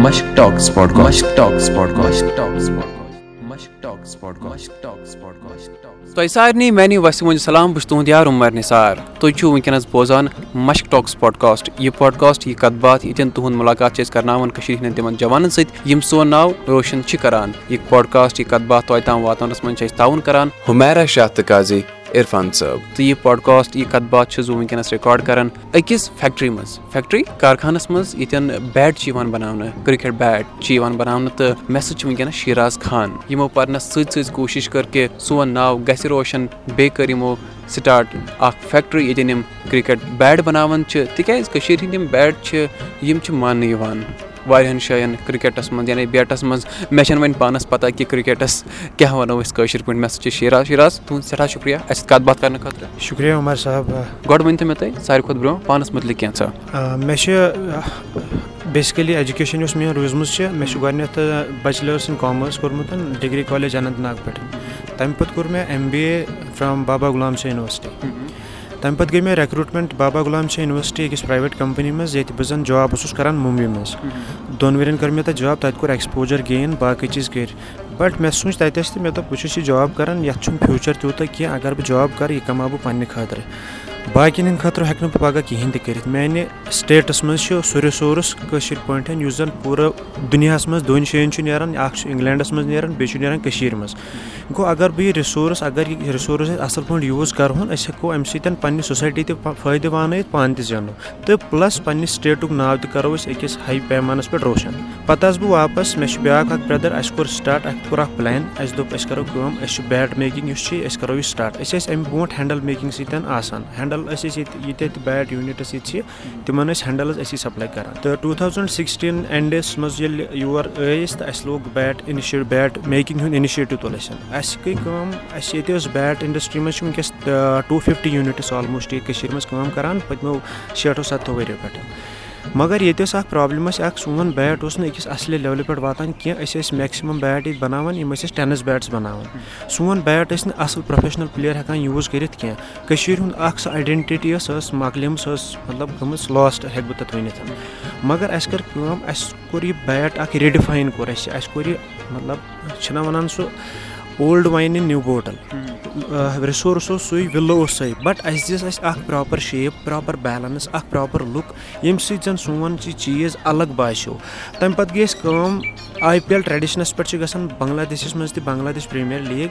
مشق Talks Podcast. تۄہہِ سارنٕے میانہِ وسہِ منٛز سلام، بہٕ چھُس تُہُنٛد یار عمر نثار۔ تُہۍ چھِو وٕنکیٚنَس بوزان مشق ٹاکس پوڈکاسٹ۔ یہِ پوڈکاسٹ، یہِ کَتھ باتھ ییٚتٮ۪ن تُہُنٛد مُلاقات چھِ أسۍ کرناوان کٔشیٖرِ ہِنٛدٮ۪ن تِمن جوانن سۭتۍ یِم سون ناو روشن چھِ کران۔ یہِ پوڈکاسٹ، یہِ کَتھ باتھ تۄہہِ تام واتناونَس منٛز چھِ أسۍ تعاوُن کران حمیرا شاہ تہٕ قاضی عرفان صٲب۔ تہٕ یہِ پاڈکاسٹ، یہِ کَتھ باتھ چھُس بہٕ وٕنکیٚنَس رِکارڈ کران أکِس فیکٹری کارخانَس منٛز ییٚتٮ۪ن بیٹ چھِ یِوان بَناونہٕ، کرکٹ بیٹ چھِ یِوان بَناونہٕ۔ تہٕ مےٚ سۭتۍ چھِ وٕنکیٚنَس شیراز خان، یِمو پَرنَس سۭتۍ سۭتۍ کوٗشِش کٔر کہِ سون ناو گژھِ روشن، بیٚیہِ کٔر یِمو سٹاٹ اکھ فیکٹری ییٚتٮ۪ن یِم کرکٹ بیٹ بَناوان چھِ، تِکیازِ کٔشیٖرِ ہِنٛدۍ یِم بیٹ چھِ یِم چھِ ماننہٕ یِوان واریاہَن جایَن کرکٹَس منٛز، یعنی بیٹَس منٛز۔ مےٚ چھَنہٕ وۄنۍ پانَس پتہ کہِ کرکٹَس کیٛاہ وَنو أسۍ کٲشِر پٲٹھۍ۔ مےٚ سۭتۍ چھِ شیراز، تُہُنٛد سٮ۪ٹھاہ شُکریہ اَسہِ سۭتۍ کَتھ باتھ کرنہٕ خٲطرٕ۔ شُکریہ عمر صاحب۔ گۄڈٕ ؤنۍ تو مےٚ تُہۍ ساروی کھۄتہٕ برونٛہہ پانَس متعلق کینٛژھا۔ مےٚ چھِ بیسِکٔلی ایجوکیشَن یۄس مےٚ روٗزمٕژ چھِ، مےٚ چھُ گۄڈٕنٮ۪تھ بیچلٲرٕس اِن کامٲرٕس کوٚرمُت ڈِگری کالیج اننت ناگ پٮ۪ٹھ۔ تَمہِ پَتہٕ کوٚر مےٚ ایم بی اے فرٛام بابا غلام شاہ یوٗنیورسٹی۔ تَمہِ پَتہٕ گٔے مےٚ ریکروٗٹمٮ۪نٛٹ بابا غلام شاہ یوٗنیورسٹی أکِس پرٛایویٹ کَمپٔنی منٛز، ییٚتہِ بہٕ زَن جاب اوسُس کَران مُمبیہِ منٛز۔ 2 ؤرۍ یَن کٔر مےٚ تَتہِ جاب، تَتہِ کوٚر ایٚکسپوجَر گین، باقٕے چیٖز کٔرۍ، بَٹ مےٚ سوٗنٛچ تَتٮ۪س تہِ، مےٚ دوٚپ بہٕ چھُس یہِ جاب کَران، یَتھ چھُنہٕ فیوٗچَر تیوٗتاہ کینٛہہ، اگر بہٕ جاب کَرٕ یہِ کَماو بہٕ پنٛنہِ خٲطرٕ، باقیَن ہِنٛدِ خٲطرٕ ہٮ۪کہٕ نہٕ بہٕ پَگاہ کِہیٖنۍ تہِ کٔرِتھ۔ میٛانہِ سٹیٹَس منٛز چھُ سُہ رِسورٕس کٲشِر پٲٹھۍ یُس زَن پوٗرٕ دُنیاہَس منٛز 2 جایَن چھُ نیران، اَکھ چھُ اِنٛگلینٛڈَس منٛز نیران، بیٚیہِ چھُ نیران کٔشیٖرِ منٛز۔ گوٚو اگر بہٕ یہِ رِسورٕس، اگر یہِ رِسورٕس أسۍ اَصٕل پٲٹھۍ یوٗز کَرہون، أسۍ ہٮ۪کو اَمہِ سۭتۍ پنٛنہِ سوسایٹی تہِ فٲیدٕ وانٲیِتھ، پانہٕ تہِ زینو، تہٕ پٕلَس پنٛنہِ سٹیٹُک ناو تہِ کَرو أسۍ أکِس ہاے پیمانَس پٮ۪ٹھ روشَن۔ پَتہٕ آس بہٕ واپَس، مےٚ چھُ بیٛاکھ اَکھ برٛدَر، اَسہِ کوٚر سٹاٹ، اَسہِ کوٚر اَکھ پٕلین، اَسہِ دوٚپ أسۍ کَرو کٲم، أسۍ چھِ بیٹ میکِنٛگ یُس چھِ أسۍ کَرو یہِ سٹاٹ۔ أسۍ ٲسۍ اَمہِ برونٛٹھ ہینٛڈَل میکِنٛگ سۭتۍ آسان، ہینٛڈَل ٲسۍ أسۍ ییٚتہِ بیٹ یوٗنِٹٕس ییٚتہِ چھِ تِمَن ٲسۍ ہینٛڈَل أسۍ سَپلاے کَران۔ تہٕ 2016 اینڈَس منٛز ییٚلہِ یور ٲسۍ تہٕ اَسہِ لوگ بیٹ میکِنٛگ ہُنٛد اِنِشیٹِو تُل اَسہِ۔ اَسہِ گٔے کٲم، اَسہِ ییٚتہِ ٲس بیٹ اِنڈَسٹِرٛی منٛز چھِ وٕنکٮ۪س 250 یوٗنِٹٕس آلموسٹ ییٚتہِ کٔشیٖرِ منٛز کٲم کَران پٔتمیو 6 ٹُو 7 ؤریو پٮ۪ٹھ، مگر ییٚتہِ ٲس اَکھ پرٛابلِم اَسہِ اَکھ، سون بیٹ اوس نہٕ أکِس اَصلہِ لٮ۪ولہِ پٮ۪ٹھ واتان کینٛہہ۔ أسۍ ٲسۍ میکسِمَم بیٹ ییٚتہِ بَناوان، یِم ٲسۍ أسۍ ٹٮ۪نٕس بیٹٕس بَناوان، سون بیٹ ٲسۍ نہٕ اَصٕل پرٛوفیشنَل پٕلیر ہٮ۪کان یوٗز کٔرِتھ کینٛہہ۔ کٔشیٖرِ ہُنٛد اَکھ سۄ آیڈٮ۪نٹِٹی ٲس، سۄ ٲس مۄکلیمٕژ، سۄ ٲس مطلب گٔمٕژ لاسٹ ہٮ۪کہٕ بہٕ تَتھ ؤنِتھ۔ مگر اَسہِ کٔر کٲم، اَسہِ کوٚر یہِ بیٹ اَکھ ریڈِفاین کوٚر اَسہِ، اَسہِ کوٚر یہِ مطلب چھِ نا وَنان سُہ old wine in new bottle, resources اوس سُے، وِلو اوس سُے، بٹ اَسہِ دِژ اَسہِ اَکھ پرٛاپَر شیپ، پرٛاپَر بیلَنٕس، اَکھ پرٛاپَر لُک، ییٚمہِ سۭتۍ زَن سون یہِ چیٖز الگ باسیو۔ تَمہِ پَتہٕ گٔے اَسہِ کٲم، آی پی ایل ٹرٛیڈِشنَس پٮ۪ٹھ چھِ گژھان بنٛگلہ دیشَس منٛز تہِ بنٛگلہ دیش پرٛیٖمیر لیٖگ،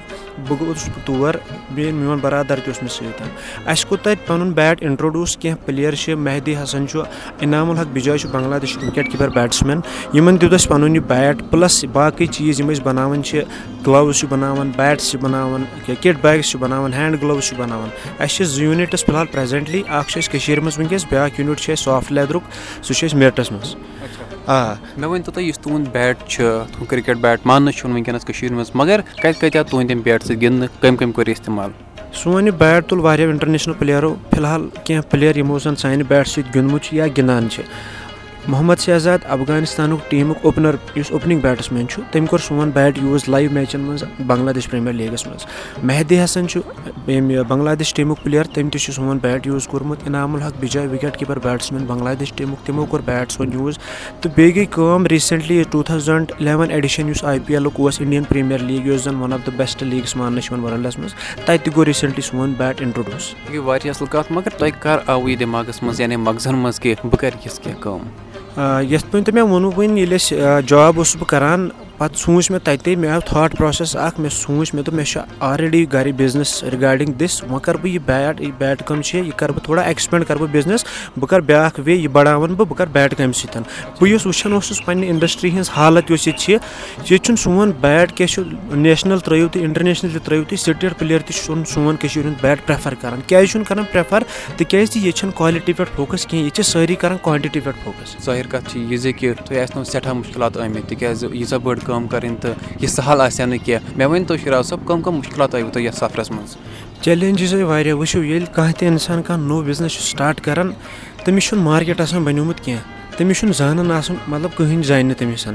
بہٕ گوٚوُس تور، بیٚیہِ میون برادر تہِ اوس مےٚ سۭتۍ، اَسہِ کوٚر تَتہِ پَنُن بیٹ اِنٹرٛوڈیوٗس۔ کینٛہہ پٕلیر چھِ، مہدی حسن چھُ، انعامُل حق بِجاے چھُ بنٛگلہ دیشُک وِکٹ کیٖپَر بیٹٕسمین، یِمَن دیُت اَسہِ پَنُن یہِ بیٹ، پٕلَس باقٕے چیٖز یِم أسۍ بَناوان چھِ، گٕلَوٕز چھِ بَناوان، بیٹٕس چھِ بَناوان، کِٹ بیگٕس چھِ بَناوان، ہینٛڈ گٕلَوٕز چھِ بَناوان۔ اَسہِ چھِ 2 یوٗنِٹٕس فِلحال پرٛٮ۪زٮ۪نٛٹلی، اَکھ چھُ اَسہِ کٔشیٖرِ منٛز وٕنکٮ۪س، بیٛاکھ یوٗنِٹ چھُ اَسہِ سافٹ لیدرُک، سُہ چھُ اَسہِ میٖٹَس منٛز۔ آ مےٚ ؤنۍ تو تُہۍ یُس تُہُنٛد بیٹ چھُ، تُہُنٛد کرکٹ بیٹ ماننہٕ چھُنہٕ وٕنکٮ۪نَس کٔشیٖرِ منٛز، مگر کَتہِ کَتہِ آو تُہُنٛد ییٚمہِ بیٹ سۭتۍ گِنٛدنہٕ، کٔمۍ کٔمۍ کوٚر یہِ استعمال؟ سون یہِ بیٹ تُل واریاہ اِنٹَرنیشنَل پٕلیرو، فِلحال کینٛہہ پٕلیر یِمو زَن سانہِ بیٹ سۭتۍ گِنٛدمُت چھُ یا گِنٛدان چھِ۔ محمد شہزاد افغانستانُک ٹیٖمُک اوپنر یُس اوپنِنٛگ بیٹٕس مین چھُ، تٔمۍ کوٚر سون بیٹ یوٗز لایِو میچَن منٛز بنٛگلہ دیش پرٛیٖمیر لیٖگَس منٛز۔ مہدی حسن چھُ ییٚمہِ بنٛگلہ دیش ٹیٖمُک پٕلیر، تٔمۍ تہِ چھُ سون بیٹ یوٗز کوٚرمُت۔ انعامُل Haque Bijoy wicket keeper batsman Bangladesh ٹیٖمُک، تِمو کوٚر بیٹ سون یوٗز۔ تہٕ بیٚیہِ گٔے کٲم، ریٖسٮ۪نٛٹلی 2011 ایڈِشَن یُس آی پی ایلُک اوس، اِنڈیَن پرٛیٖمیر لیٖگ یُس زَن one of the best leagues ماننہٕ چھِ یِوان ورلڈَس منٛز، تَتہِ تہِ گوٚو ریٖسٮ۪نٛٹلی سون بیٹ اِنٹرٛوڈیوٗس۔ یہِ گٔے واریاہ اَصٕل کَتھ، مگر تۄہہِ کَر آوٕ یہِ دٮ۪ماغَس منٛز، یعنی مغزَن منٛز کہِ بہٕ کَرٕ یِژھ کینٛہہ کٲم؟ یِتھ پٲٹھۍ تہِ مےٚ ووٚنوٕ وٕنۍ، ییٚلہِ أسۍ جاب اوسُس بہٕ کَران، پَتہٕ سوٗنٛچ مےٚ تَتہِ، مےٚ آو تھاٹ پرٛوسٮ۪س اَکھ، مےٚ سوٗنٛچ مےٚ دوٚپ مےٚ چھُ آلریڈی گَرِ بِزنِس رِگاڈِنٛگ دِس، وۄنۍ کَرٕ بہٕ یہِ بیٹ کٲم چھِ، یہِ کَرٕ بہٕ تھوڑا ایٚکسپینٛڈ کَرٕ بہٕ بِزنِس، بہٕ کَرٕ بیٛاکھ وے، یہِ بَڑاوَن بہٕ کَرٕ بیٹ کامہِ سۭتۍ۔ بہٕ یُس وٕچھان اوسُس پنٛنہِ اِنڈَسٹِرٛی ہِنٛز حالت یۄس ییٚتہِ چھِ، ییٚتہِ چھُنہٕ سون بیٹ کیٛاہ چھُ، نیشنَل ترٛٲیِو تُہۍ، اِنٹَرنیشنَل تہِ ترٛٲیِو تُہۍ، سٹیٹ پٕلیر تہِ چھُنہٕ سون کٔشیٖرِ ہُنٛد بیٹ پرٛٮ۪فَر کَران۔ کیٛازِ چھُنہٕ کَران پرٛٮ۪فَر؟ تِکیٛازِ ییٚتہِ چھَنہٕ کالٹی پٮ۪ٹھ فوکَس کِہیٖنۍ، ییٚتہِ چھِ سٲری کَران کانٹِٹی پٮ۪ٹھ فوکَس۔ ظٲہِر کَتھ چھِ یہِ زِ کہِ تۄہہِ آسنو سٮ۪ٹھاہ مُشکِلات آمٕتۍ، تِکیٛازِ ییٖژاہ بٔڑ کٲم کَرٕنۍ تہٕ یہِ سہل آسہِ ہا نہٕ کینٛہہ۔ مےٚ ؤنۍ تو شِراز صٲب، کٕم کٕم مُشکِلات آیوٕ تۄہہِ یَتھ سفرَس منٛز؟ چیلینجِز آے واریاہ۔ وٕچھِو ییٚلہِ کانٛہہ تہِ اِنسان کانٛہہ نوٚو بِزنِس چھُ سٹاٹ کَران، تٔمِس چھُنہٕ مارکیٹ آسان بَنیومُت کینٛہہ، تٔمِس چھُنہٕ زانان آسان، مطلب کٕہٕنۍ زانہِ نہٕ تٔمِس۔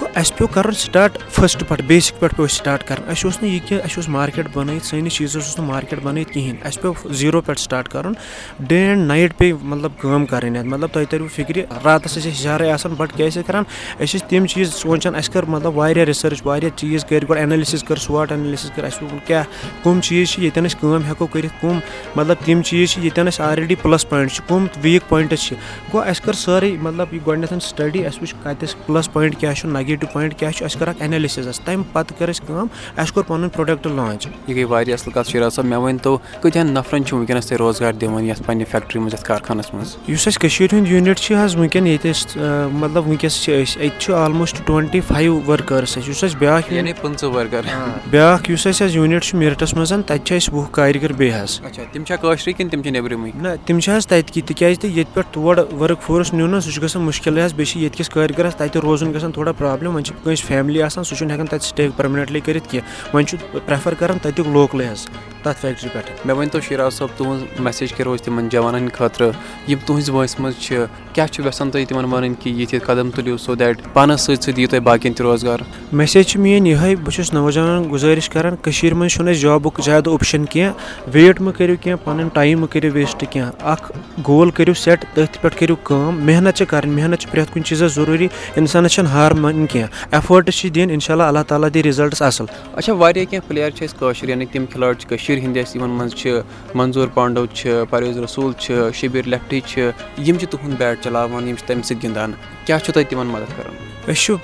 گوٚو اَسہِ پیٚو کَرُن سِٹاٹ فٔسٹ پٮ۪ٹھ بیسِک پٮ۪ٹھ پیٚو اَسہِ سِٹاٹ کَرُن. اَسہِ اوس نہٕ یہِ کہِ اَسہِ اوس مارکیٹ بَنٲیِتھ، سٲنِس چیٖزَس اوس نہٕ مارکیٹ بَنٲیِتھ کِہیٖنۍ. اَسہِ پیٚو زیٖرو پٮ۪ٹھ سِٹاٹ کَرُن. ڈے اینٛڈ نایٹ پیٚیہِ مطلب کٲم کَرٕنۍ اَتھ. مطلب تۄہہِ تٔرِو فِکرِ، راتَس ٲسۍ أسۍ یارَے آسان، بَٹ کیٛاہ ٲسۍ أسۍ کَران؟ أسۍ ٲسۍ تِم چیٖز سونٛچان. اَسہِ کٔر مطلب واریاہ رِسٔرٕچ، واریاہ چیٖز کٔرۍ، گۄڈٕ اٮ۪نَلِسِز کٔر، سواٹ اٮ۪نَلِسِز کٔر. اَسہِ ووٚن کیٛاہ کٕم چیٖز چھِ ییٚتٮ۪ن أسۍ کٲم ہٮ۪کو کٔرِتھ، کٕم مطلب تِم چیٖز چھِ ییٚتٮ۪ن اَسہِ آلریڈی پٕلَس پویِنٛٹ چھِ، کٕم ویٖک پویِنٛٹٕس چھِ. گوٚو اَسہِ کٔر سٲرٕے مطلب یہِ گۄڈنٮ۪تھ سٹڈی. اَسہِ وٕچھ کَتٮ۪س پٕلَس پویِنٛٹ کیٛاہ چھُ، نَگیٹِو پویِنٛٹ کیٛاہ چھُ. اَسہِ کٔر اَکھ اٮ۪نَلِسِز. اَسہِ تَمہِ پَتہٕ کٔر اَسہِ کٲم، اَسہِ کوٚر پَنُن پرٛوڈَکٹ لانچ. یہِ گٔے واریاہ اَصٕل کَتھ شِراز صٲب. مےٚ ؤنۍ تو کۭتیٛاہ نَفرَن چھُ وٕنکٮ۪نَس تۄہہِ روزگار دِوان یَتھ پنٛنہِ فیکٹری منٛز، یَتھ کارخانَس منٛز؟ یُس اَسہِ کٔشیٖرِ ہُنٛد یوٗنِٹ چھِ حظ وٕنکٮ۪ن ییٚتہِ أسۍ مطلب وٕنکٮ۪س چھِ أسۍ ییٚتہِ چھِ آلموسٹ 25 ؤرکٲرٕس اَسہِ. یُس اَسہِ بیٛاکھ یعنی 50 ؤرکَر، بیٛاکھ یُس اَسہِ حظ یوٗنِٹ چھُ میٖرٹَس منٛز، تَتہِ چھِ اَسہِ 20 کارِگر بیٚیہِ حظ. اچھا، تِم چھا کٲشرٕے کِنہٕ تِم چھِ نیٚبرِمٕے؟ نہ، تِم چھِ حظ تَتِکی، تِکیٛازِ تہِ ییٚتہِ پٮ۪ٹھ تور ؤرٕک فورٕس نیُن حظ سُہ چھُ گژھان مُشکِلٕے حظ. بیٚیہِ چھِ ییٚتہِ کِس کٲرۍگرَس تَتہِ روزُن گژھان تھوڑا پرٛابلِم. وۄنۍ چھِ کٲنٛسہِ فیملی آسان، سُہ چھُنہٕ ہٮ۪کان تَتہِ سِٹے پٔرمِنٮ۪نٛٹلی کٔرِتھ کینٛہہ. وۄنۍ چھُ پرٛیفَر کَران تَتیُک لوکلٕے حظ تَتھ فیکٹری پٮ۪ٹھ. مےٚ ؤنۍ تو شِراز صٲب، تُہٕنٛز میسیج کَرو أسۍ تِمَن جوانَن ہِنٛدِ خٲطرٕ یِم تُہٕنٛزِ وٲنٛسہِ منٛز چھِ. کیٛاہ چھُ یژھان تُہۍ تِمَن وَنٕنۍ کہِ یِتھ یِتھ قدم تُلِو سو دیٹ پانَس سۭتۍ سۭتۍ یِیِو تۄہہِ باقیَن تہِ روزگار؟ میسیج چھِ میٛٲنۍ یِہوٚے، بہٕ چھُس نوجوانَن گُزٲرِش کَران، کٔشیٖرِ منٛز چھُنہٕ اَسہِ جابُک زیادٕ اوپشَن کینٛہہ. ویٹ مہٕ کٔرِو کینٛہہ، پَنُن ٹایم مہٕ کٔرِو ویسٹ کینٛہہ. اَکھ گول کٔرِو سٮ۪ٹ، تٔتھۍ پٮ۪ٹھ کٔرِو کٲم. محنت چھِ کَرٕنۍ، محنت چھِ پرٛٮ۪تھ کُنہِ چیٖزَس ضروٗری. اِنسانَس چھَنہٕ ہار مانٕنۍ کینٛہہ، اٮ۪فٲٹٕس چھِ دِنۍ. اِنشاء اللہ اللہ تعالیٰ دِی رِزَلٹٕس اَصٕل. اچھا، واریاہ کینٛہہ پٕلیر چھِ أسۍ کٲشِر، یعنی تِم کھِلٲڑۍ چھِ کٔشیٖرِ ہِنٛدۍ اَسہِ، یِمَن منٛز چھِ منظوٗر پانڈو چھِ، پرویز رسوٗل چھِ، شبیٖر لیفٹی چھِ. یِم چھِ تُہُنٛد بیٹ چلاوان، یِم چھِ تَمہِ سۭتۍ گِنٛدان. کیٛاہ چھُو تۄہہِ تِمَن مدد کران؟ أسۍ چھِ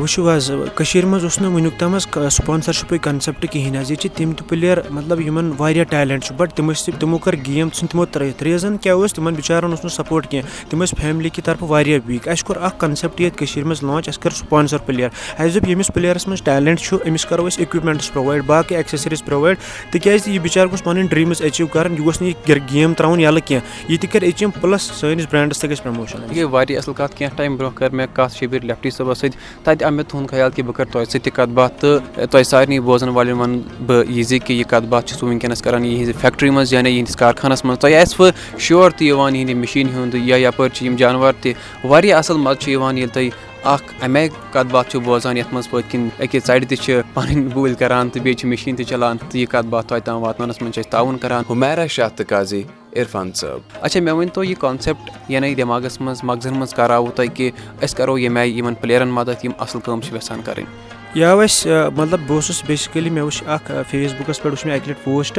وٕچھِو حظ، کٔشیٖرِ منٛز اوس نہٕ وٕنیُک تام حظ سپانسَرشِپٕے کَنسیپٹ کِہیٖنۍ حظ. ییٚتہِ چھِ تِم تہِ پٕلیر مطلب یِمَن واریاہ ٹیلٮ۪نٛٹ چھُ، بٹ تِمو کٔر گیم ژھٕنۍ تِمو ترٛٲیِتھ. ریٖزَن کیٛاہ اوس؟ تِمَن بِچارَن اوس نہٕ سپوٹ کینٛہہ، تِم ٲسۍ فیملی کہِ طرفہٕ واریاہ ویٖک. اَسہِ کوٚر اَکھ کَنسیپٹ ییٚتہِ کٔشیٖرِ منٛز لانچ. اَسہِ کٔر سپانسَر پٕلیر. اَسہِ دوٚپ ییٚمِس پٕلیرَس منٛز ٹیلٮ۪نٛٹ چھُ أمِس کَرو أسۍ اِکوِپمٮ۪نٛٹٕس پرٛووایڈ، باقٕے اٮ۪کسیسریٖز پرٛووایڈ، تِکیٛازِ یہِ بِچار گوٚژھ پَنٕنۍ ڈرٛیٖمٕز أچیٖو کَرٕنۍ. یہِ گوٚژھ نہٕ یہِ گیم ترٛاوُن یَلہٕ کینٛہہ. یہِ تہِ کَرِ أچیٖو، پٕلَس سٲنِس برٛینٛڈَس تہِ گژھِ پرٛموشَن. یہِ گٔے واریاہ اَصٕل کَتھ. کینٛہہ ٹایم برونٛہہ کٔر مےٚ کَتھ شبیٖر لیفٹی صٲبَس سۭتۍ. تَتہِ آو مےٚ تُہُنٛد خیال کہِ بہٕ کَرٕ تۄہہِ سۭتۍ تہِ کَتھ باتھ، تہٕ تۄہہِ سارنٕے بوزَن والٮ۪ن وَنہٕ بہٕ یہِ زِ کہِ یہِ کَتھ باتھ چھُس بہٕ وٕنکٮ۪نَس کَران یِہِنٛزِ فیکٹری منٛز، یعنی یِہِنٛدِس کارخانَس منٛز. تۄہہِ آسوٕ شور تہِ یِوان یِہِنٛدِ مِشیٖن ہُنٛد، یا یَپٲرۍ چھِ یِم جاناوار تہِ. واریاہ اَصٕل مَزٕ چھُ یِوان ییٚلہِ تۄہہِ اَکھ اَمہِ آیہِ کَتھ باتھ چھُ بوزان یَتھ منٛز پٔتۍ کِنۍ أکِس سایڈٕ تہِ چھِ پَنٕنۍ بوٗلۍ کَران تہٕ بیٚیہِ چھِ مِشیٖن تہِ چَلان. تہٕ یہِ کَتھ باتھ تۄہہِ تام واتناونَس منٛز چھِ أسۍ تعاوُن کَران حمیرا شاہ تہٕ قاضی عرفان صٲب. اچھا، مےٚ ؤنۍ تو یہِ کانسیپٹ یعنی دٮ۪ماغَس منٛز مغزَن منٛز کَر آوُ تۄہہِ کہِ أسۍ کَرو ییٚمہِ آیہِ یِمَن پٕلیرَن مَدَتھ یِم اَصٕل کٲم چھِ یَژھان کَرٕنۍ؟ یا اَسہِ مطلب بہٕ اوسُس بیسِکٔلی، مےٚ وٕچھ اَکھ فیس بُکَس پٮ۪ٹھ وٕچھ مےٚ اَکہِ لَٹہِ پوسٹ.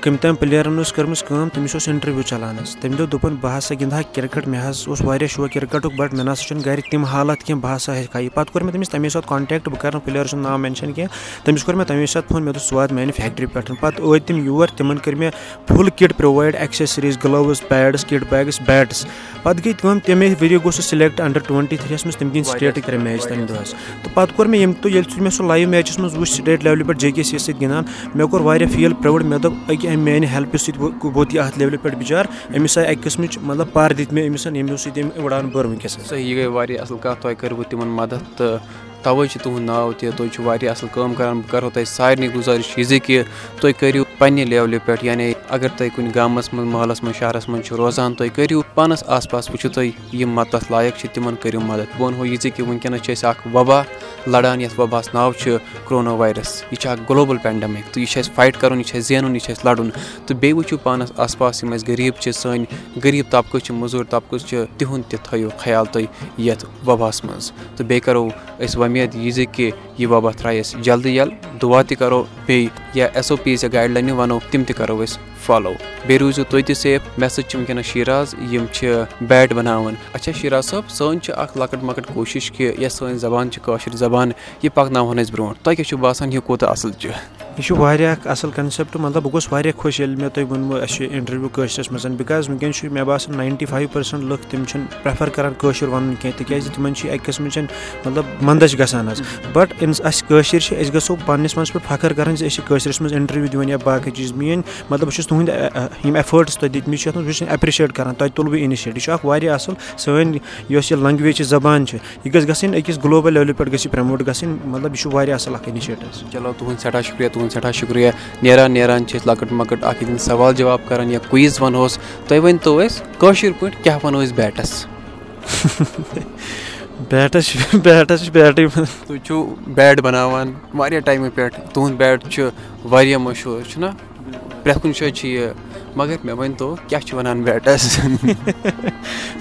کٔمۍ تام پٕلیرَن ٲس کٔرمٕژ کٲم، تٔمِس اوس اِنٹَروِو چَلان حظ. تٔمۍ دوٚپ دوٚپُن بہٕ ہَسا گِنٛدٕ ہا کِرکَٹ، مےٚ حظ اوس واریاہ شوق کِرکَٹُک، بٹ مےٚ نَسا چھُنہٕ گَرِ تِم حالات کینٛہہ بہٕ ہَسا ہیٚکہٕ ہا یہِ. پَتہٕ کوٚر مےٚ تٔمِس تَمے ساتہٕ کانٹیکٹ. بہٕ کَرٕ نہٕ پٕلیر سُنٛد ناو مٮ۪نشَن کینٛہہ. تٔمِس کوٚر مےٚ تَمے ساتہٕ فون. مےٚ دوٚپ ژٕ وات میٛانہِ فیکٹری پٮ۪ٹھ. پَتہٕ ٲدۍ تِم یور. تِمَن کٔر مےٚ full kit provide, accessories, gloves, pads, kit bags, bats. پَتہٕ گٔے کٲم، تَمے ؤریہِ گوٚو سُہ سِلٮ۪کٹ اَنڈَر 23 منٛز. تٔمۍ گٔے سِٹیٹٕکۍ 3 میچ تَمہِ دۄہ حظ. تہٕ پَتہٕ کوٚر مےٚ ییٚلہِ سُہ مےٚ سُہ لایِو میچَس منٛز وٕچھ سِٹیٹ لیولہِ پٮ۪ٹھ جے کے سی یَس سۭتۍ گِنٛدان، مےٚ کوٚر واریاہ فیٖل پرٛاوُڈ. مےٚ دوٚپ أکہِ اَمہِ میٛانہِ ہیلپہِ سۭتۍ ووت یہِ اَتھ لیولہِ پٮ۪ٹھ بِچار. أمِس آے اَکہِ قٕسمٕچ مطلب پار دِتۍ مےٚ أمِس، ییٚمہِ سۭتۍ أمۍ اُڑان بٔر وٕنکٮ۪س. صحیح، یہِ گٔے واریاہ اَصٕل کَتھ. تۄہہِ کٔروٕ تِمَن مَدَتھ تہٕ تَوَے چھُ تُہُنٛد ناو تہِ. تُہۍ چھُو واریاہ اَصٕل کٲم کَران. بہٕ کَرو تۄہہِ سارنٕے گُزٲرِش یہِ زِ کہِ تُہۍ کٔرِو پنٛنہِ لیولہِ پٮ۪ٹھ. یعنی اگر تُہۍ کُنہِ گامَس منٛز، محلَس منٛز، شہرَس منٛز چھُو روزان، تُہۍ کٔرِو پانَس آس پاس وٕچھِو تُہۍ یِم مَدتھ لایق چھِ تِمَن کٔرِو مَدَتھ. بہٕ وَنہو یہِ زِ کہِ وٕنکٮ۪نَس چھِ أسۍ اَکھ وبا لَڑان یَتھ وباہَس ناو چھُ کرونا وایرَس. یہِ چھِ اَکھ گلوبَل پینڈَمِک تہٕ یہِ چھِ اَسہِ فایٹ کَرُن، یہِ چھِ اَسہِ زینُن، یہِ چھِ اَسہِ لَڑُن. تہٕ بیٚیہِ وٕچھِو پانَس آس پاس یِم اَسہِ غریٖب چھِ، سٲنۍ غریٖب طبقہٕ چھِ، مٔزوٗر طبقہٕ چھِ، تِہُنٛد تہِ تھٲیِو خیال تُہۍ یَتھ وباہَس منٛز. تہٕ بیٚیہِ کَرو أسۍ وۄمید یہِ زِ کہِ یہِ وبا ترٛایہِ اَسہِ جلدی یَلہٕ. دُعا تہِ کَرو، بیٚیہِ یا ایس او پیٖز یا گایِڈ لاینہٕ وَنو تِم تہِ کَرو أسۍ فالو. بیٚیہِ روٗزِو تُہۍ تہِ سیف. مےٚ سۭتۍ چھِ وٕنکٮ۪نَس شیراز، یِم چھِ بیٹ بَناوان. اچھا شیراز صٲب، سٲنۍ چھِ اَکھ لۄکٕٹ مۄکٕٹ کوٗشِش کہِ یۄس سٲنۍ زبان چھِ کٲشِر زبان یہِ پَکناوہون أسۍ برونٛٹھ. تۄہہِ کیٛاہ چھُو باسان یہِ کوٗتاہ اَصٕل چھُ؟ یہِ چھُ واریاہ اَکھ اَصٕل کَنسیپٹ. مطلب بہٕ گوس واریاہ خۄش ییٚلہِ مےٚ تۄہہِ ووٚنوٕ اَسہِ چھُ اِنٹَروِو کٲشرِس منٛز، بِکاز وٕنکٮ۪ن چھُ مےٚ باسان 95% لُکھ تِم چھِنہٕ پرٛیفَر کَران کٲشُر وَنُن کینٛہہ، تِکیازِ تِمَن چھِ اَکہِ قٕسمٕچ مطلب منٛدَچھ گژھان حظ. بٹ اَسہِ کٲشِر چھِ، أسۍ گژھو پَننِس پانَس پٮ۪ٹھ فخر کَرٕنۍ زِ أسۍ چھِ کٲشرِس منٛز اِنٹَروِو دِوان یا باقٕے چیٖز. میٲنۍ مطلب بہٕ چھُس تُہُنٛد یِم ایفٲٹٕس تۄہہِ دِتمٕتۍ چھِ یَتھ منٛز بہٕ چھُس ایپرِشیٹ کَران. تۄہہِ تُلوٕ اِنِشیٹ. یہِ چھُ اَکھ واریاہ اَصٕل سٲنۍ یۄس یہِ لنٛگویج زبان چھِ یہِ گژھِ گژھٕنۍ أکِس گلوبَل لیولہِ پٮ۪ٹھ گژھِ یہِ پرٛموٹ گژھٕنۍ. مطلب یہِ چھُ واریاہ اَصٕل اَکھ اِنِشیٹ حظ. چلو تُہُنٛد سٮ۪ٹھاہ شُکریہ، تُہُنٛد سٮ۪ٹھاہ شُکریہ. نیران چھِ أسۍ لۄکٕٹ مۄکٕٹ اَکھ أکِس سوال جواب کَران یا کُیِز وَنہوس. تُہۍ ؤنۍ تو أسۍ کٲشِر پٲٹھۍ کیٛاہ وَنو أسۍ بیٹَس؟ بیٹ تھی بیٹ بناوان واریاہ ٹایمہٕ پٮ۪ٹھ تُہُنٛد بیٹ چھُ واریاہ مشہوٗر چھُنا پرٛٮ۪تھ کُنہِ جایہِ چھُ یہِ مگر مےٚ ؤنۍتو کیٛاہ چھِ وَنان بیٹَس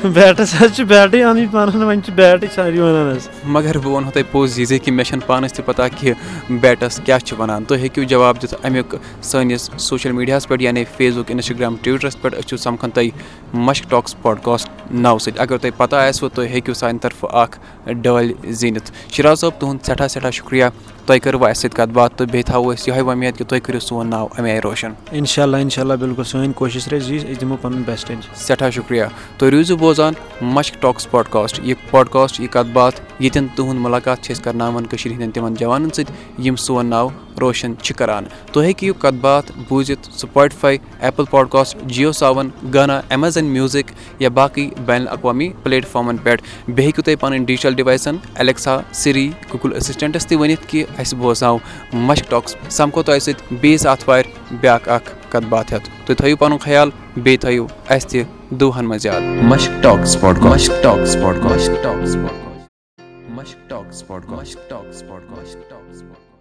بیٹَس حظ چھِ بیٹٕے اَنٕنۍ پَنُن وۄنۍ چھِ بیٹٕے سٲری وَنان حظ مگر بہٕ وَنہو تۄہہِ پوٚز یہِ زِ کہِ مےٚ چھَنہٕ پانَس تہِ پَتہ کہِ بیٹَس کیٛاہ چھِ وَنان تُہۍ ہیٚکِو جواب دِتھ اَمیُک سٲنِس سوشَل میٖڈیاہَس پٮ۪ٹھ یعنی فیس بُک اِنَسٹاگرٛام ٹُوِٹرَس پٮ۪ٹھ أسۍ چھِ سَمکھان تۄہہِ مَشق ٹاکٕس پاڈکاسٹ ناوٕ سۭتۍ اگر تۄہہِ پَتہ آسوٕ تُہۍ ہیٚکِو سانہِ طرفہٕ اَکھ ڈٲلۍ زیٖنِتھ شِراز صٲب تُہُنٛد سٮ۪ٹھاہ سٮ۪ٹھاہ شُکریہ تۄہہِ کٔروٕ اَسہِ سۭتۍ کَتھ باتھ تہٕ بیٚیہِ تھاوو أسۍ یِہوٚے وۄمید کہِ تُہۍ کٔرِو سون ناو اَمہِ آیہِ روشَن اِنشاء اللہ بِلکُل سٲنۍ کوٗشِش روزِ یہِ أسۍ دِمو پَنُن بیسٹ سٮ۪ٹھاہ شُکریہ تُہۍ روٗزِو بوزان مشق ٹاکٕس پاڈکاسٹ یہِ پاڈکاسٹ یہِ کَتھ باتھ ییٚتٮ۪ن تُہُنٛد مُلاقات چھِ أسۍ کَرناوان کٔشیٖرِ ہِنٛدٮ۪ن تِمَن جوانَن سۭتۍ یِم سون ناو روشَن چھِ کَران تُہۍ ہیٚکِو یہِ کَتھ باتھ بوٗزِتھ Spotify Apple podcast Jio Saavn Gaana Amazon music یا باقٕے بین الاقوامی پلیٹ فارمَن پٮ۪ٹھ بیٚیہِ ہیٚکِو تُہۍ پَنٕنۍ ڈِجٹَل ڈِوایسَن الیکسا سِری گوٗگل أسِسٹٮ۪نٛٹَس تہِ ؤنِتھ کہِ اَسہِ بوزناو مشق ٹاکٕس سَمکھو تۄہہِ سۭتۍ بیٚیِس آتھوارِ بیٛاکھ اَکھ کَتھ باتھ ہٮ۪تھ تُہۍ تھٲیِو پَنُن خیال بیٚیہِ تھٲیِو اَسہِ تہِ دُہَن منٛز یاد مشق ٹاکٕس پاڈکاسٹ